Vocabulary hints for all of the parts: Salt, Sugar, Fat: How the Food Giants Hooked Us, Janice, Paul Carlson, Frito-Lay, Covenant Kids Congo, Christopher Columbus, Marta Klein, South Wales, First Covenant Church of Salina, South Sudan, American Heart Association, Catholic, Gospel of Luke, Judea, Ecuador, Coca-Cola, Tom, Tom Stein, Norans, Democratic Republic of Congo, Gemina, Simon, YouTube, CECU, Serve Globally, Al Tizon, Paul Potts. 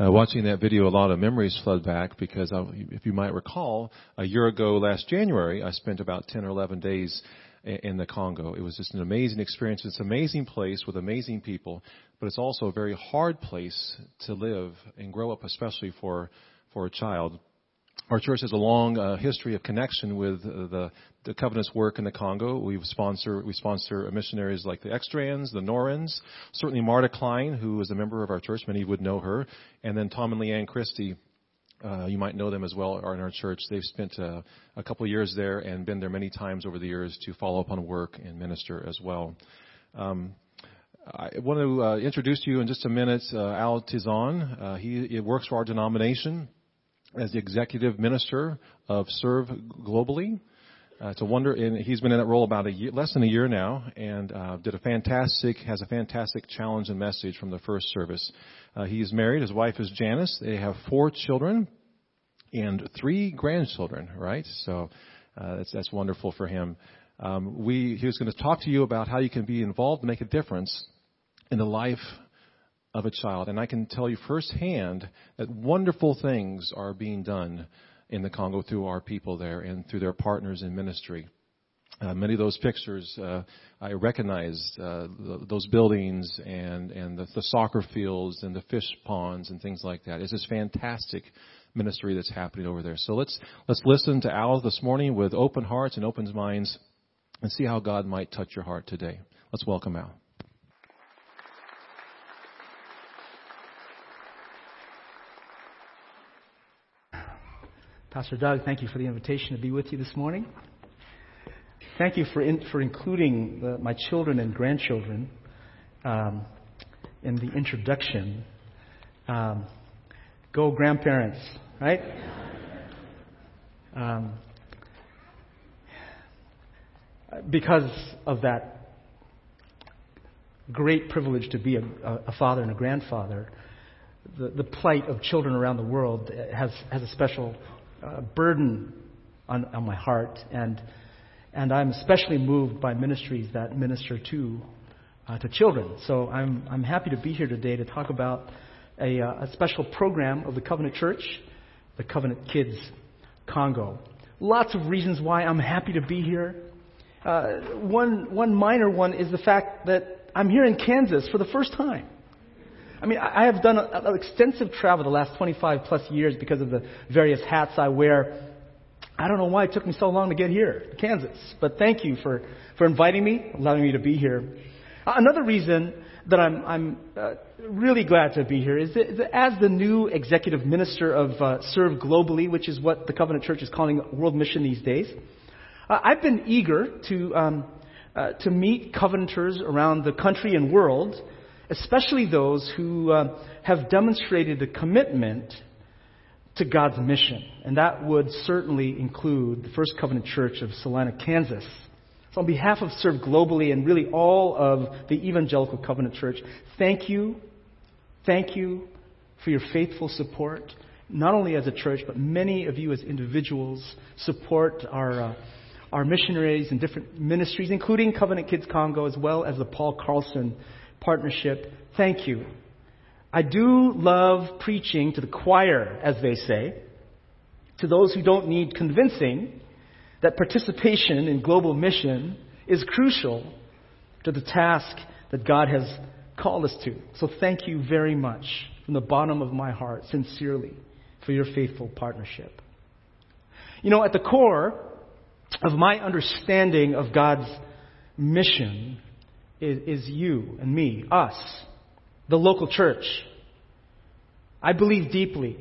Watching that video, a lot of memories flood back because if you might recall, a year ago last January, I spent about 10 or 11 days in the Congo. It was just an amazing experience. It's an amazing place with amazing people, but it's also a very hard place to live and grow up, especially for a child. Our church has a long history of connection with the Covenant's work in the Congo. We sponsor missionaries like the Ekstrans, the Norans, certainly Marta Klein, who is a member of our church. Many would know her. And then Tom and Leanne Christie, you might know them as well, are in our church. They've spent a couple of years there and been there many times over the years to follow up on work and minister as well. I want to introduce you in just a minute, Al Tizon. He works for our denomination as the executive minister of Serve Globally. It's a wonder, and he's been in that role about less than a year now, and has a fantastic challenge and message from the first service. He's married. His wife is Janice. They have 4 children and 3 grandchildren, right? So that's wonderful for him. He was going to talk to you about how you can be involved and make a difference in the life of a child. And I can tell you firsthand that wonderful things are being done in the Congo through our people there and through their partners in ministry. Many of those pictures, I recognized those buildings and the soccer fields and the fish ponds and things like that. It's this fantastic ministry that's happening over there. So let's listen to Al this morning with open hearts and open minds and see how God might touch your heart today. Let's welcome Al. Pastor Doug, thank you for the invitation to be with you this morning. Thank you for including my children and grandchildren in the introduction. Go grandparents, right? Because of that great privilege to be a father and a grandfather, the plight of children around the world has a special burden on my heart, and I'm especially moved by ministries that minister to children. So I'm happy to be here today to talk about a special program of the Covenant Church, the Covenant Kids Congo. Lots of reasons why I'm happy to be here. One minor one is the fact that I'm here in Kansas for the first time. I mean, I have done an extensive travel the last 25 plus years because of the various hats I wear. I don't know why it took me so long to get here, to Kansas. But thank you for inviting me, allowing me to be here. Another reason that I'm really glad to be here is that as the new executive minister of Serve Globally, which is what the Covenant Church is calling world mission these days, I've been eager to meet Covenanters around the country and world, especially those who have demonstrated a commitment to God's mission. And that would certainly include the First Covenant Church of Salina, Kansas. So on behalf of Serve Globally and really all of the Evangelical Covenant Church, thank you. Thank you for your faithful support, not only as a church, but many of you as individuals support our missionaries and different ministries, including Covenant Kids Congo, as well as the Paul Carlson Partnership. Thank you. I do love preaching to the choir, as they say, to those who don't need convincing that participation in global mission is crucial to the task that God has called us to. So thank you very much from the bottom of my heart, sincerely, for your faithful partnership. You know, at the core of my understanding of God's mission is you and me, us, the local church. I believe deeply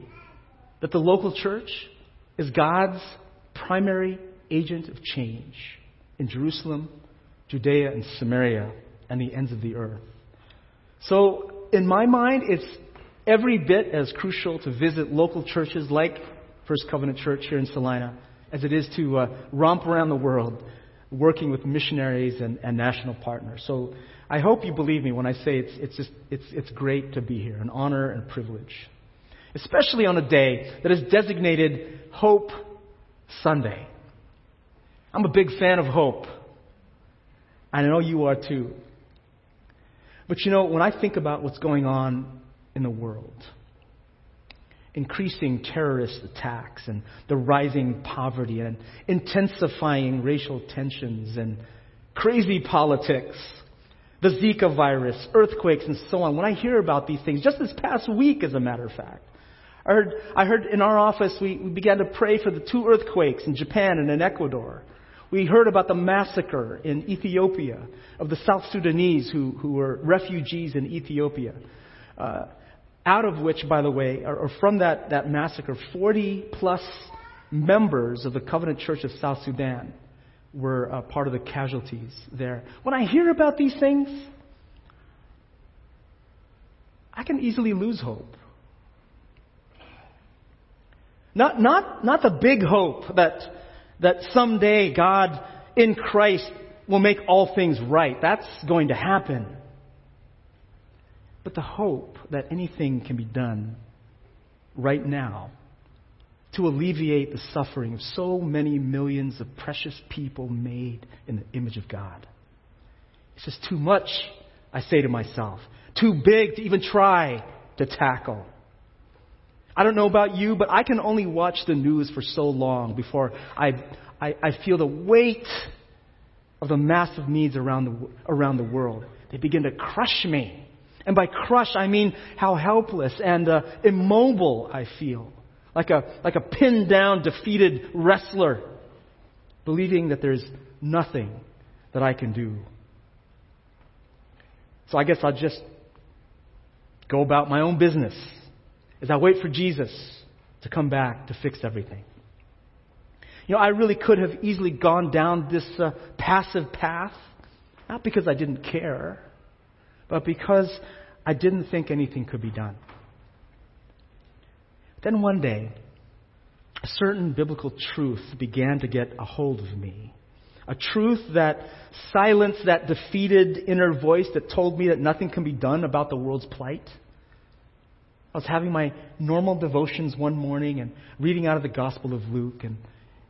that the local church is God's primary agent of change in Jerusalem, Judea, and Samaria, and the ends of the earth. So, in my mind, it's every bit as crucial to visit local churches like First Covenant Church here in Salina as it is to romp around the world working with missionaries and national partners. So I hope you believe me when I say it's great to be here, an honor and privilege, especially on a day that is designated Hope Sunday. I'm a big fan of hope. I know you are too. But you know, when I think about what's going on in the world, increasing terrorist attacks and the rising poverty and intensifying racial tensions and crazy politics, the Zika virus, earthquakes, and so on. When I hear about these things, just this past week, as a matter of fact, I heard in our office we began to pray for the 2 earthquakes in Japan and in Ecuador. We heard about the massacre in Ethiopia of the South Sudanese who were refugees in Ethiopia. Out of which, by the way, or from that massacre, 40 plus members of the Covenant Church of South Sudan were part of the casualties there. When I hear about these things, I can easily lose hope. Not the big hope that someday God in Christ will make all things right. That's going to happen. But the hope that anything can be done right now to alleviate the suffering of so many millions of precious people made in the image of God. It's just too much, I say to myself. Too big to even try to tackle. I don't know about you, but I can only watch the news for so long before I feel the weight of the massive needs around the world. They begin to crush me. And by crush, I mean how helpless and immobile I feel. Like a pinned down, defeated wrestler, believing that there's nothing that I can do. So I guess I'll just go about my own business as I wait for Jesus to come back to fix everything. You know, I really could have easily gone down this passive path, not because I didn't care, but because I didn't think anything could be done. Then one day, a certain biblical truth began to get a hold of me. A truth that silenced that defeated inner voice that told me that nothing can be done about the world's plight. I was having my normal devotions one morning and reading out of the Gospel of Luke, and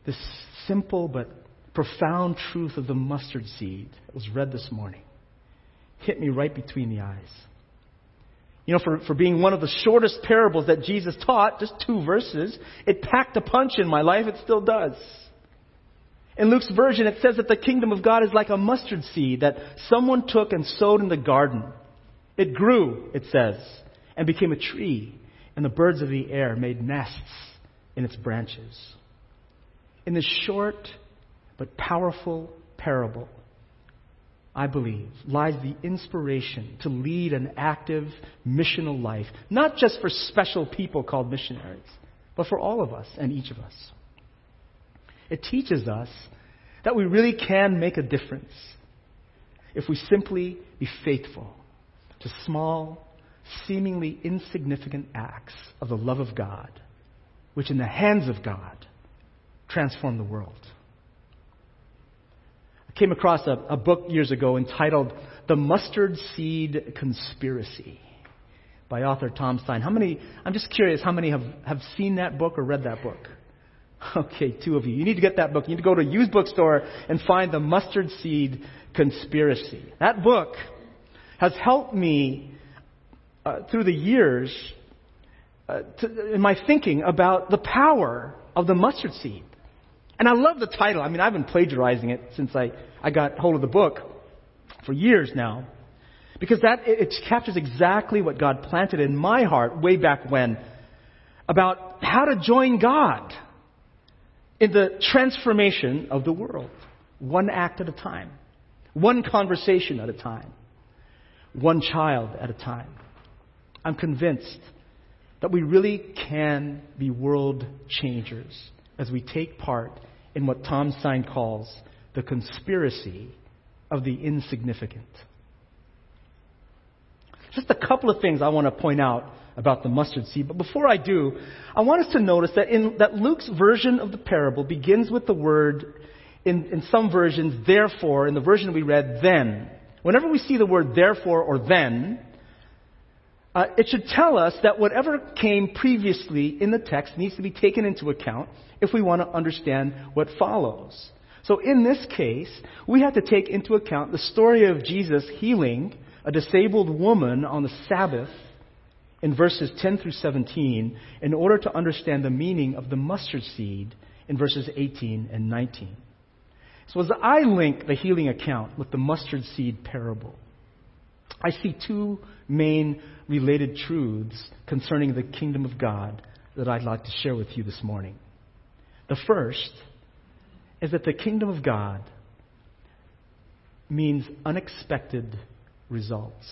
this simple but profound truth of the mustard seed that was read this morning hit me right between the eyes. You know, for being one of the shortest parables that Jesus taught, just 2 verses, it packed a punch in my life. It still does. In Luke's version, it says that the kingdom of God is like a mustard seed that someone took and sowed in the garden. It grew, it says, and became a tree, and the birds of the air made nests in its branches. In this short but powerful parable, I believe, lies the inspiration to lead an active missional life, not just for special people called missionaries, but for all of us and each of us. It teaches us that we really can make a difference if we simply be faithful to small, seemingly insignificant acts of the love of God, which in the hands of God transform the world. Came across a book years ago entitled The Mustard Seed Conspiracy by author Tom Stein. I'm just curious, how many have seen that book or read that book? Okay, 2 of you. You need to get that book. You need to go to a used bookstore and find The Mustard Seed Conspiracy. That book has helped me through the years in my thinking about the power of the mustard seed. And I love the title. I mean, I've been plagiarizing it since I got hold of the book for years now. Because it captures exactly what God planted in my heart way back when about how to join God in the transformation of the world. 1 act at a time. 1 conversation at a time. 1 child at a time. I'm convinced that we really can be world changers as we take part in what Tom Stein calls the conspiracy of the insignificant. Just a couple of things I want to point out about the mustard seed. But before I do, I want us to notice that Luke's version of the parable begins with the word, in some versions, therefore, in the version we read, then. Whenever we see the word therefore or then, it should tell us that whatever came previously in the text needs to be taken into account if we want to understand what follows. So in this case, we have to take into account the story of Jesus healing a disabled woman on the Sabbath in verses 10 through 17 in order to understand the meaning of the mustard seed in verses 18 and 19. So as I link the healing account with the mustard seed parable, I see two main related truths concerning the kingdom of God that I'd like to share with you this morning. The first is that the kingdom of God means unexpected results.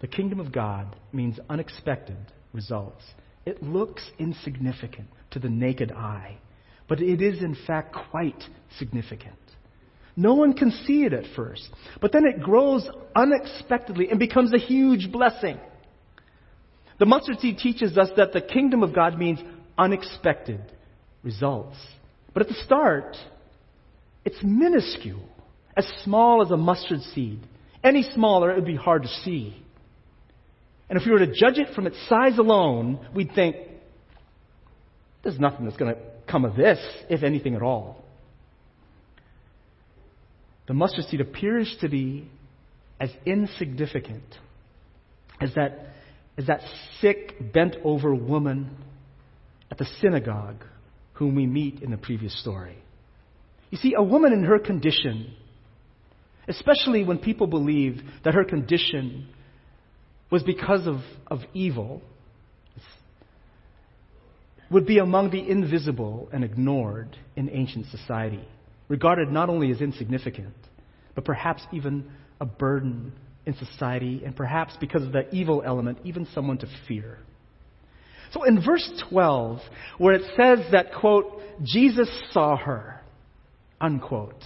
The kingdom of God means unexpected results. It looks insignificant to the naked eye, but it is in fact quite significant. No one can see it at first, but then it grows unexpectedly and becomes a huge blessing. The mustard seed teaches us that the kingdom of God means unexpected results. But at the start, it's minuscule, as small as a mustard seed. Any smaller, it would be hard to see. And if we were to judge it from its size alone, we'd think, there's nothing that's going to come of this, if anything at all. The mustard seed appears to be as insignificant as that sick, bent-over woman at the synagogue whom we meet in the previous story. You see, a woman in her condition, especially when people believe that her condition was because of evil, would be among the invisible and ignored in ancient society, regarded not only as insignificant, but perhaps even a burden in society, and perhaps because of that evil element, even someone to fear. So in verse 12, where it says that, quote, Jesus saw her, unquote,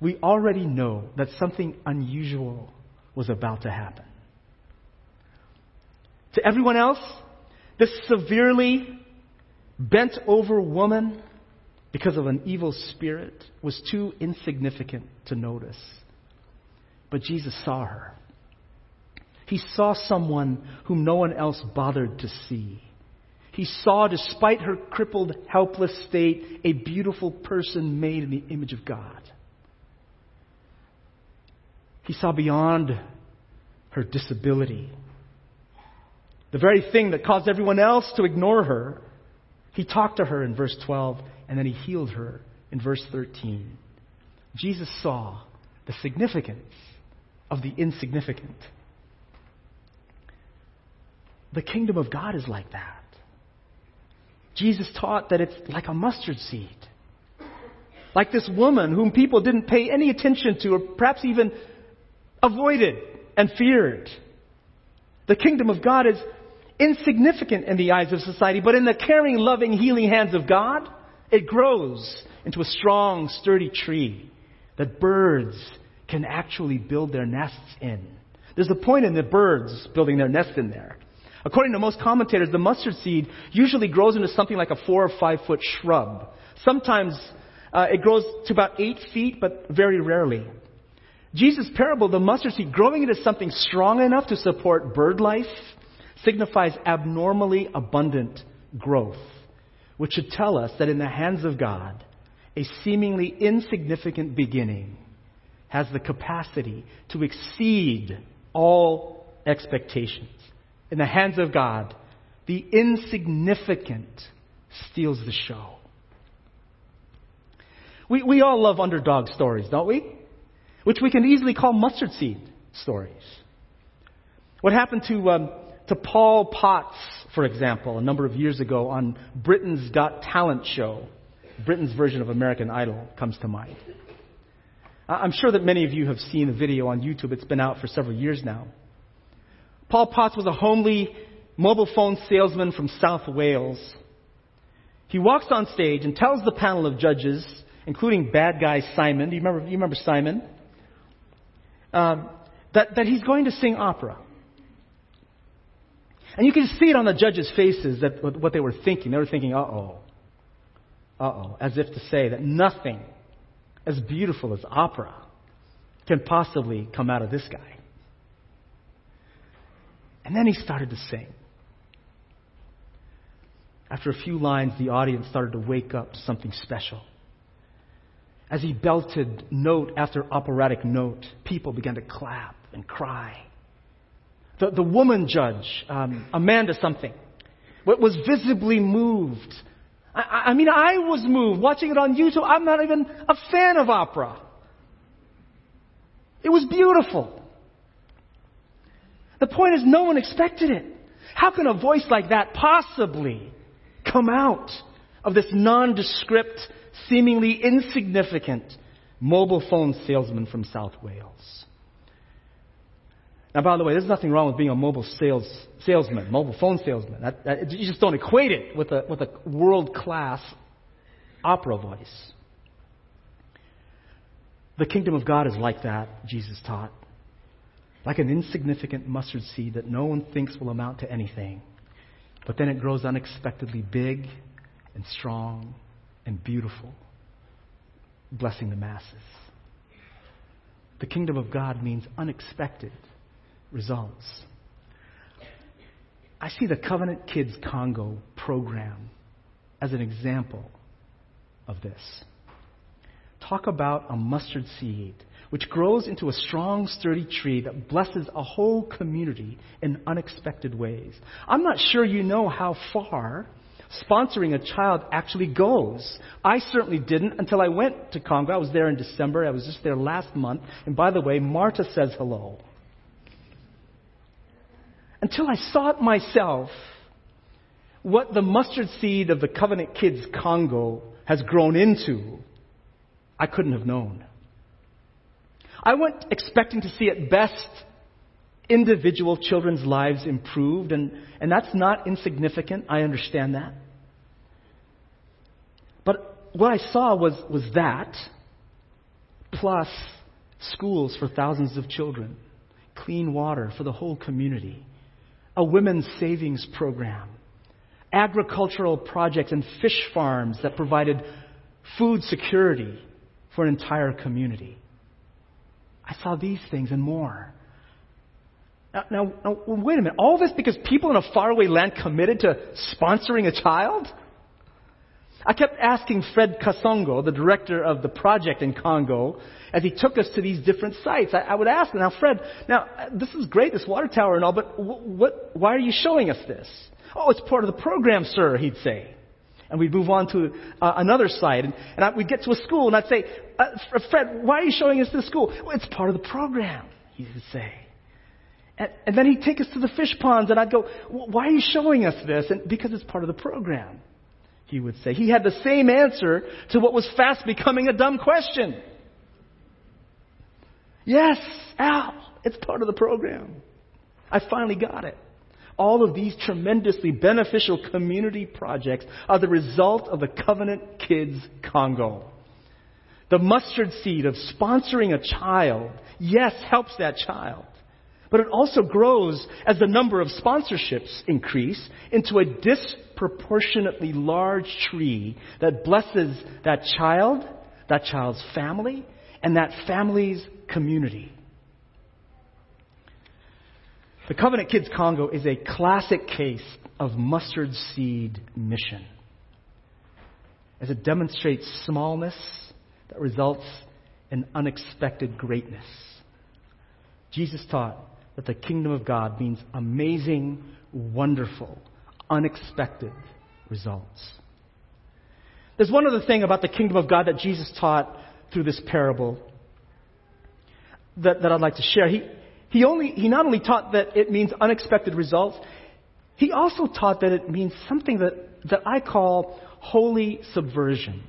we already know that something unusual was about to happen. To everyone else, this severely bent-over woman, because of an evil spirit, was too insignificant to notice. But Jesus saw her. He saw someone whom no one else bothered to see. He saw, despite her crippled, helpless state, a beautiful person made in the image of God. He saw beyond her disability. The very thing that caused everyone else to ignore her. He talked to her in verse 12, and then he healed her in verse 13. Jesus saw the significance of the insignificant. The kingdom of God is like that. Jesus taught that it's like a mustard seed. Like this woman whom people didn't pay any attention to, or perhaps even avoided and feared. The kingdom of God is insignificant in the eyes of society, but in the caring, loving, healing hands of God, it grows into a strong, sturdy tree that birds can actually build their nests in. There's a point in the birds building their nest in there. According to most commentators, the mustard seed usually grows into something like a 4 or 5 foot shrub. Sometimes it grows to about 8 feet, but very rarely. Jesus' parable, the mustard seed, growing into something strong enough to support bird life, signifies abnormally abundant growth, which should tell us that in the hands of God, a seemingly insignificant beginning has the capacity to exceed all expectations. In the hands of God, the insignificant steals the show. We all love underdog stories, don't we? Which we can easily call mustard seed stories. What happened to Paul Potts, for example, a number of years ago on Britain's Got Talent show, Britain's version of American Idol, comes to mind. I'm sure that many of you have seen the video on YouTube. It's been out for several years now. Paul Potts was a homely mobile phone salesman from South Wales. He walks on stage and tells the panel of judges, including bad guy Simon, do you remember Simon? That he's going to sing opera. And you can see it on the judges' faces, that what they were thinking. They were thinking, uh-oh, as if to say that nothing as beautiful as opera can possibly come out of this guy. And then he started to sing. After a few lines, the audience started to wake up to something special. As he belted note after operatic note, people began to clap and cry. the woman judge, Amanda something, was visibly moved. I mean, I was moved watching it on YouTube. I'm not even a fan of opera. It was beautiful. The point is, no one expected it. How can a voice like that possibly come out of this nondescript, seemingly insignificant mobile phone salesman from South Wales? Now, by the way, there's nothing wrong with being a mobile salesman, mobile phone salesman. You just don't equate it with a world-class opera voice. The kingdom of God is like that, Jesus taught. Like an insignificant mustard seed that no one thinks will amount to anything. But then it grows unexpectedly big and strong and beautiful, blessing the masses. The kingdom of God means unexpected results. I see the Covenant Kids Congo program as an example of this. Talk about a mustard seed, which grows into a strong, sturdy tree that blesses a whole community in unexpected ways. I'm not sure you know how far sponsoring a child actually goes. I certainly didn't until I went to Congo. I was there in December. I was just there last month. And by the way, Marta says hello. Until I saw it myself, what the mustard seed of the Covenant Kids Congo has grown into, I couldn't have known. I went expecting to see at best individual children's lives improved, and that's not insignificant. I understand that. But what I saw was that, plus schools for thousands of children, clean water for the whole community, a women's savings program, agricultural projects and fish farms that provided food security for an entire community. I saw these things and more. Now, wait a minute. All this because people in a faraway land committed to sponsoring a child? I kept asking Fred Kasongo, the director of the project in Congo, as he took us to these different sites. I would ask him, now, Fred, this is great, this water tower and all, but why are you showing us this? Oh, it's part of the program, sir, he'd say. And we'd move on to another site. And we'd get to a school, and I'd say, Fred, why are you showing us this school? Well, it's part of the program, he would say. And then he'd take us to the fish ponds, and I'd go, why are you showing us this? And because it's part of the program, he would say. He had the same answer to what was fast becoming a dumb question. Yes, Al, it's part of the program. I finally got it. All of these tremendously beneficial community projects are the result of the Covenant Kids Congo. The mustard seed of sponsoring a child, yes, helps that child, but it also grows as the number of sponsorships increase into a disproportionately large tree that blesses that child, that child's family, and that family's community. The Covenant Kids Congo is a classic case of mustard seed mission, as it demonstrates smallness that results in unexpected greatness. Jesus taught that the kingdom of God means amazing, wonderful, unexpected results. There's one other thing about the kingdom of God that Jesus taught through this parable that I'd like to share. He not only taught that it means unexpected results, he also taught that it means something that I call holy subversion.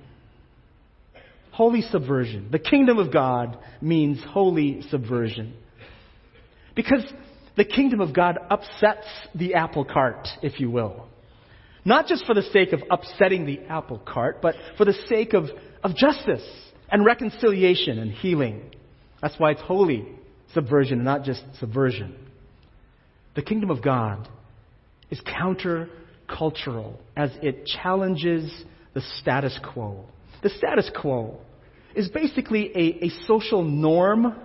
Holy subversion. The kingdom of God means holy subversion. Because the kingdom of God upsets the apple cart, if you will. Not just for the sake of upsetting the apple cart, but for the sake of justice and reconciliation and healing. That's why it's holy subversion, and not just subversion. The kingdom of God is counter-cultural as it challenges the status quo. The status quo is basically a social norm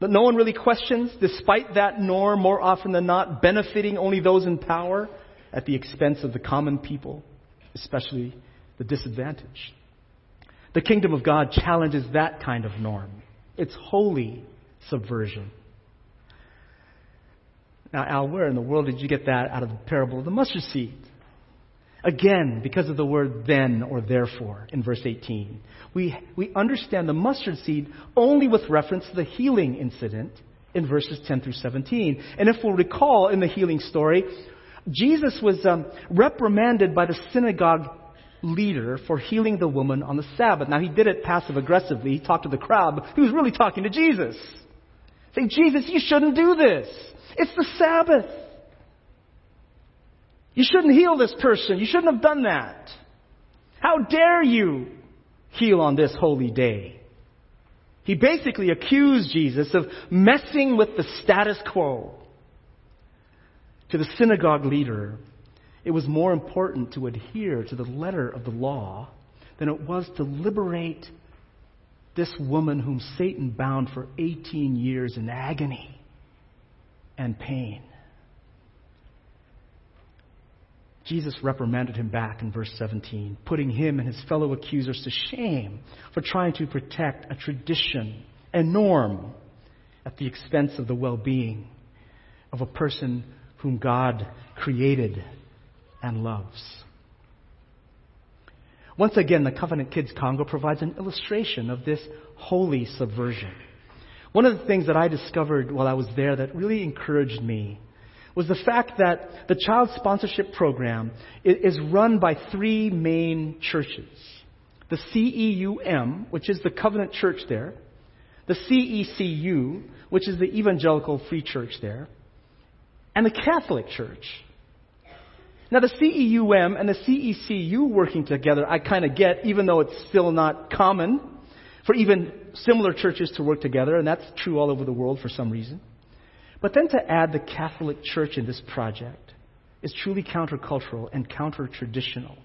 that no one really questions, despite that norm more often than not benefiting only those in power at the expense of the common people, especially the disadvantaged. The kingdom of God challenges that kind of norm. It's holy subversion. Now, Al, where in the world did you get that out of the parable of the mustard seed? Again, because of the word then or therefore in verse 18. We understand the mustard seed only with reference to the healing incident in verses 10 through 17. And if we'll recall in the healing story, Jesus was reprimanded by the synagogue leader for healing the woman on the Sabbath. Now, he did it passive-aggressively. He talked to the crowd, but he was really talking to Jesus. Saying, Jesus, you shouldn't do this. It's the Sabbath. You shouldn't heal this person. You shouldn't have done that. How dare you heal on this holy day? He basically accused Jesus of messing with the status quo. To the synagogue leader, it was more important to adhere to the letter of the law than it was to liberate this woman whom Satan bound for 18 years in agony and pain. Jesus reprimanded him back in verse 17, putting him and his fellow accusers to shame for trying to protect a tradition, a norm, at the expense of the well-being of a person whom God created and loves. Once again, the Covenant Kids Congo provides an illustration of this holy subversion. One of the things that I discovered while I was there that really encouraged me was the fact that the child sponsorship program is run by three main churches. The CEUM, which is the Covenant Church there. The CECU, which is the Evangelical Free Church there. And the Catholic Church. Now, the CEUM and the CECU working together, I kind of get, even though it's still not common for even similar churches to work together, and that's true all over the world for some reason. But then to add the Catholic Church in this project is truly countercultural and counter-traditional.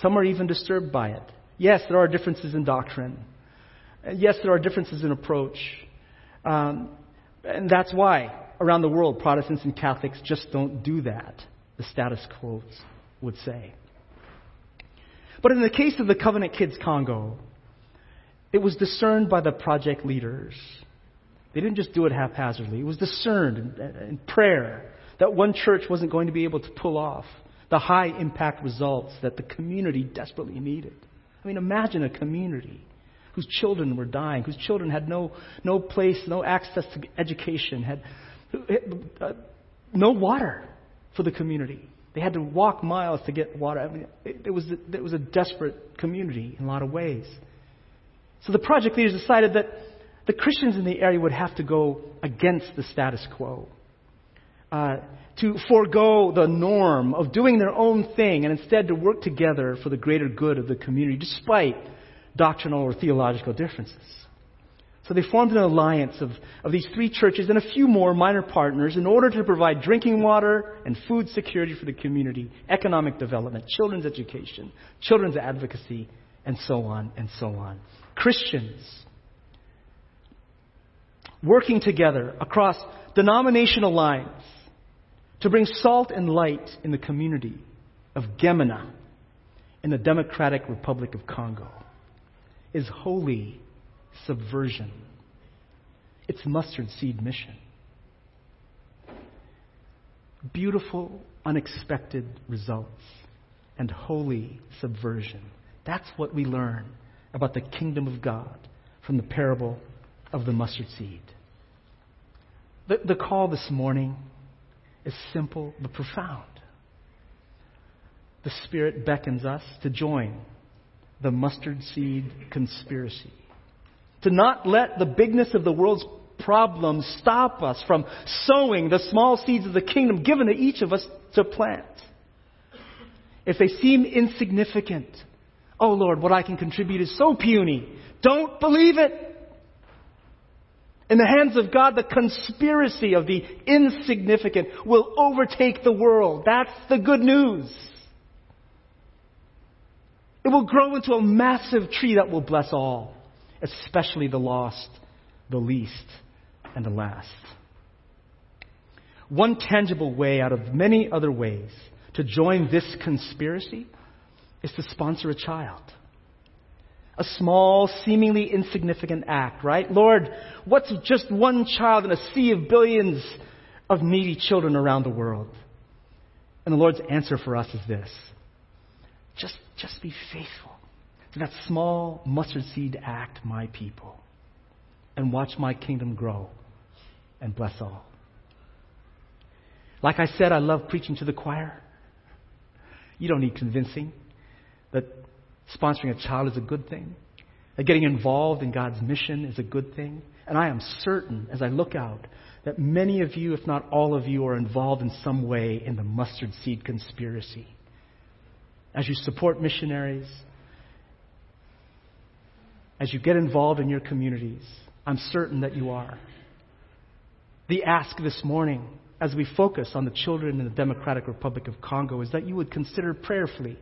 Some are even disturbed by it. Yes, there are differences in doctrine. Yes, there are differences in approach. And that's why around the world, Protestants and Catholics just don't do that, the status quo would say. But in the case of the Covenant Kids Congo, it was discerned by the project leaders. They didn't just do it haphazardly. It was discerned in prayer that one church wasn't going to be able to pull off the high impact results that the community desperately needed. I mean, imagine a community whose children were dying, whose children had no place, no access to education, had no water for the community. They had to walk miles to get water. I mean, it was a desperate community in a lot of ways. So the project leaders decided that the Christians in the area would have to go against the status quo, to forego the norm of doing their own thing and instead to work together for the greater good of the community, despite doctrinal or theological differences. So they formed an alliance of these three churches and a few more minor partners in order to provide drinking water and food security for the community, economic development, children's education, children's advocacy, and so on and so on. Christians working together across denominational lines to bring salt and light in the community of Gemina in the Democratic Republic of Congo is holy subversion. It's mustard seed mission. Beautiful, unexpected results and holy subversion. That's what we learn about the kingdom of God from the parable of the mustard seed. The call this morning is simple but profound. The Spirit beckons us to join the mustard seed conspiracy. To not let the bigness of the world's problems stop us from sowing the small seeds of the kingdom given to each of us to plant. If they seem insignificant, oh Lord, what I can contribute is so puny. Don't believe it. In the hands of God, the conspiracy of the insignificant will overtake the world. That's the good news. It will grow into a massive tree that will bless all, especially the lost, the least, and the last. One tangible way out of many other ways to join this conspiracy is to sponsor a child. A small, seemingly insignificant act, right? Lord, what's just one child in a sea of billions of needy children around the world. And the Lord's answer for us is this. Just be faithful to that small mustard seed act, my people, and watch my kingdom grow and bless all. Like I said, I love preaching to the choir. You don't need convincing that sponsoring a child is a good thing, that getting involved in God's mission is a good thing. And I am certain, as I look out, that many of you, if not all of you, are involved in some way in the mustard seed conspiracy. As you support missionaries, as you get involved in your communities, I'm certain that you are. The ask this morning, as we focus on the children in the Democratic Republic of Congo, is that you would consider prayerfully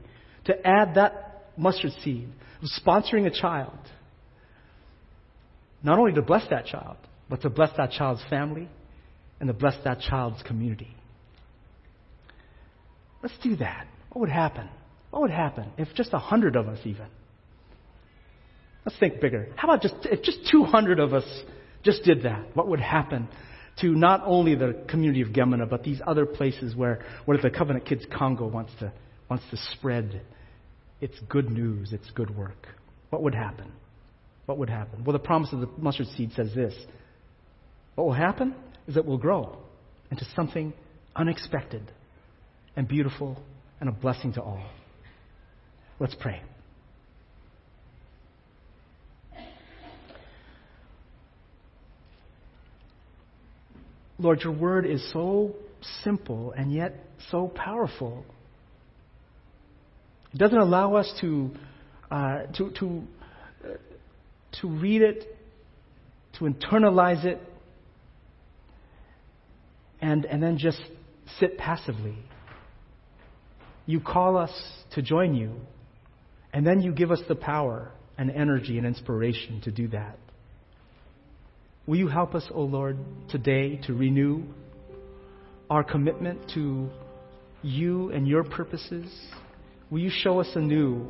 to add that mustard seed of sponsoring a child, not only to bless that child, but to bless that child's family and to bless that child's community. Let's do that. What would happen? What would happen if just 100 of us even? Let's think bigger. How about if just 200 of us just did that? What would happen to not only the community of Gemina, but these other places where the Covenant Kids Congo wants to spread its good news, its good work? What would happen? What would happen? Well, the promise of the mustard seed says this. What will happen is it will grow into something unexpected and beautiful and a blessing to all. Let's pray. Lord, your word is so simple and yet so powerful. It doesn't allow us to read it, to internalize it, and then just sit passively. You call us to join you, and then you give us the power and energy and inspiration to do that. Will you help us, O Lord, today to renew our commitment to you and your purposes? Will you show us anew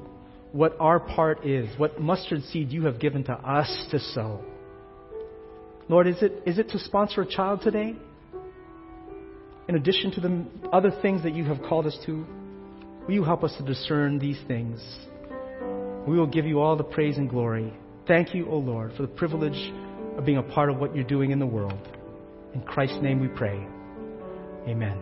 what our part is, what mustard seed you have given to us to sow? Lord, is it to sponsor a child today? In addition to the other things that you have called us to, will you help us to discern these things? We will give you all the praise and glory. Thank you, O Lord, for the privilege of being a part of what you're doing in the world. In Christ's name we pray. Amen.